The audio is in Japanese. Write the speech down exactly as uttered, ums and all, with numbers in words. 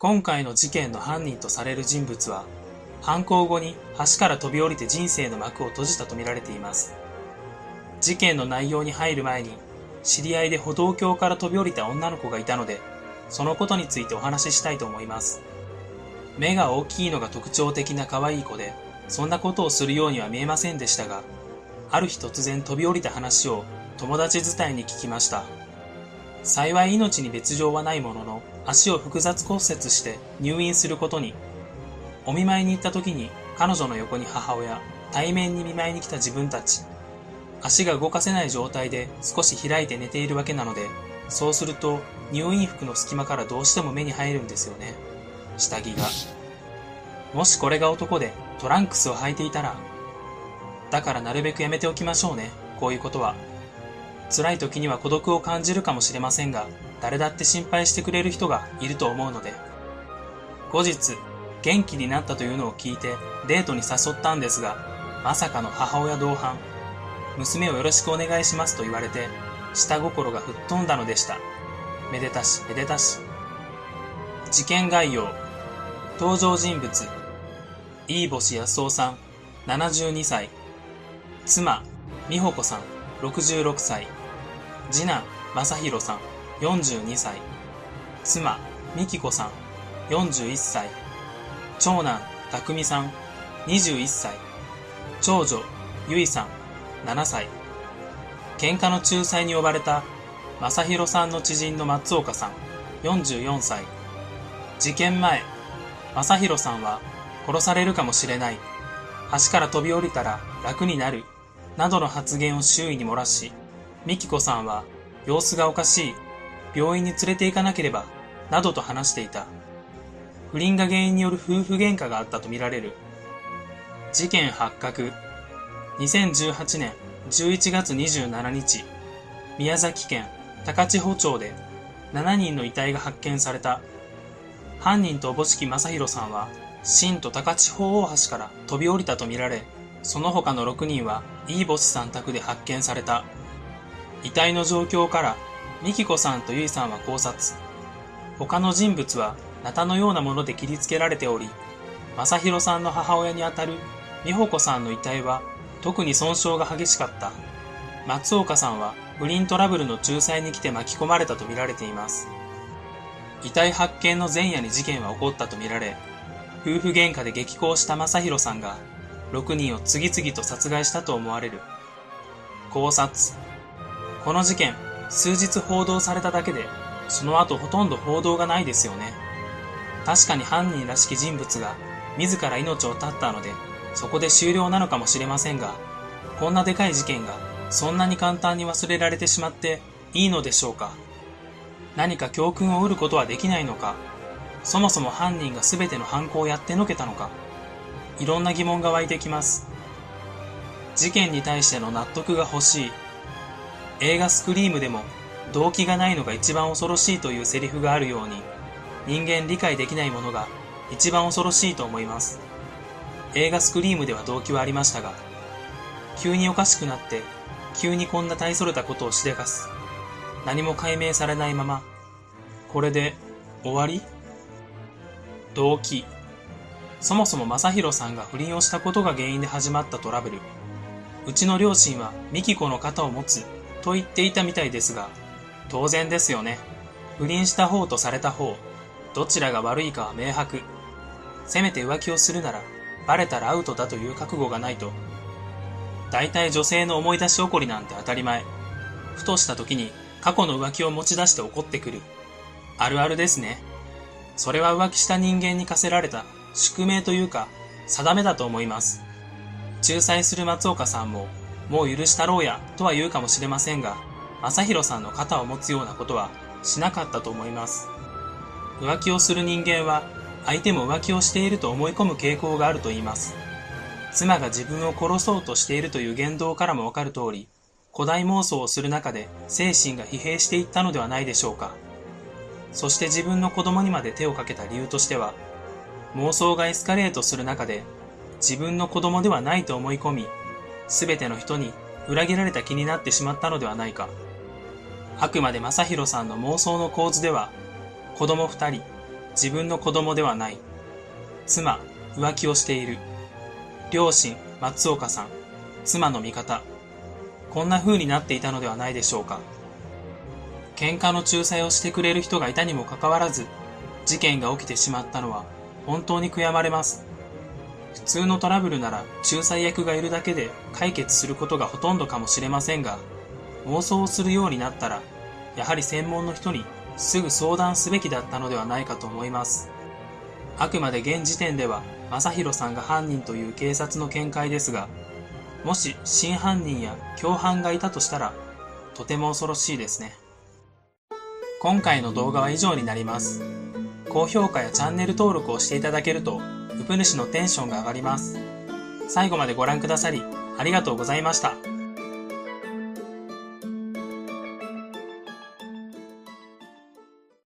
今回の事件の犯人とされる人物は、犯行後に橋から飛び降りて人生の幕を閉じたとみられています。事件の内容に入る前に、知り合いで歩道橋から飛び降りた女の子がいたので、そのことについてお話ししたいと思います。目が大きいのが特徴的な可愛い子で、そんなことをするようには見えませんでしたが、ある日突然飛び降りた話を友達伝いに聞きました。幸い命に別状はないものの、足を複雑骨折して入院することに。お見舞いに行った時に彼女の横に母親、対面に見舞いに来た自分たち。足が動かせない状態で少し開いて寝ているわけなので、そうすると入院服の隙間からどうしても目に入るんですよね。下着が。もしこれが男でトランクスを履いていたら。だからなるべくやめておきましょうね、こういうことは。辛い時には孤独を感じるかもしれませんが、誰だって心配してくれる人がいると思うので。後日、元気になったというのを聞いてデートに誘ったんですが、まさかの母親同伴。娘をよろしくお願いしますと言われて、下心が吹っ飛んだのでした。めでたしめでたし。事件概要。登場人物。飯星康夫さん、ななじゅうにさい。妻、美穂子さん、ろくじゅうろくさい。次男、正弘さん、よんじゅうにさい。妻、美紀子さん、よんじゅういっさい。長男、匠さん、にじゅういっさい。長女、由衣さん、ななさい。喧嘩の仲裁に呼ばれた正弘さんの知人の松岡さん、よんじゅうよんさい。事件前、正弘さんは殺されるかもしれない、橋から飛び降りたら楽になるなどの発言を周囲に漏らし、美紀子さんは様子がおかしい、病院に連れて行かなければなどと話していた。不倫が原因による夫婦喧嘩があったとみられる。事件発覚。にせんじゅうはちねんじゅういちがつにじゅうしちにち、宮崎県高千穂町でしちにんの遺体が発見された。犯人とおぼしき正弘さんは新都高千穂大橋から飛び降りたとみられ、その他のろくにんは飯星さん宅で発見された。遺体の状況から美紀子さんと由衣さんは絞殺、他の人物はナタのようなもので切りつけられており、正弘さんの母親にあたる美穂子さんの遺体は特に損傷が激しかった。松岡さんは不倫トラブルの仲裁に来て巻き込まれたとみられています。遺体発見の前夜に事件は起こったとみられ、夫婦喧嘩で激高した正弘さんがろくにんを次々と殺害したと思われる。考察。この事件、数日報道されただけで、その後ほとんど報道がないですよね。確かに犯人らしき人物が自ら命を絶ったので、そこで終了なのかもしれませんが、こんなでかい事件がそんなに簡単に忘れられてしまっていいのでしょうか。何か教訓を得ることはできないのか、そもそも犯人が全ての犯行をやってのけたのか、いろんな疑問が湧いてきます。事件に対しての納得が欲しい。映画スクリームでも動機がないのが一番恐ろしいというセリフがあるように、人間理解できないものが一番恐ろしいと思います。映画スクリームでは動機はありましたが、急におかしくなって、急にこんな大それたことをしでかす。何も解明されないまま、これで終わり？動機。そもそも正弘さんが不倫をしたことが原因で始まったトラブル。うちの両親は美紀子の肩を持つと言っていたみたいですが、当然ですよね。不倫した方とされた方、どちらが悪いかは明白。せめて浮気をするなら、バレたらアウトだという覚悟がないと。大体女性の思い出し怒りなんて当たり前。ふとした時に過去の浮気を持ち出して怒ってくる。あるあるですね。それは浮気した人間に課せられた宿命というか、定めだと思います。仲裁する松岡さんも、もう許したろうやとは言うかもしれませんが、正弘さんの肩を持つようなことはしなかったと思います。浮気をする人間は、相手も浮気をしていると思い込む傾向があると言います。妻が自分を殺そうとしているという言動からもわかる通り、古代妄想をする中で精神が疲弊していったのではないでしょうか。そして自分の子供にまで手をかけた理由としては、妄想がエスカレートする中で、自分の子供ではないと思い込み、すべての人に裏切られた気になってしまったのではないか。あくまで正弘さんの妄想の構図では、子供ふたり、自分の子供ではない。妻、浮気をしている。両親、松岡さん。妻の味方。こんな風になっていたのではないでしょうか。喧嘩の仲裁をしてくれる人がいたにもかかわらず、事件が起きてしまったのは本当に悔やまれます。普通のトラブルなら仲裁役がいるだけで解決することがほとんどかもしれませんが、妄想をするようになったら、やはり専門の人にすぐ相談すべきだったのではないかと思います。あくまで現時点では正弘さんが犯人という警察の見解ですが、もし真犯人や共犯がいたとしたら、とても恐ろしいですね。今回の動画は以上になります。高評価やチャンネル登録をしていただけると、うぷ主のテンションが上がります。最後までご覧くださり、ありがとうございました。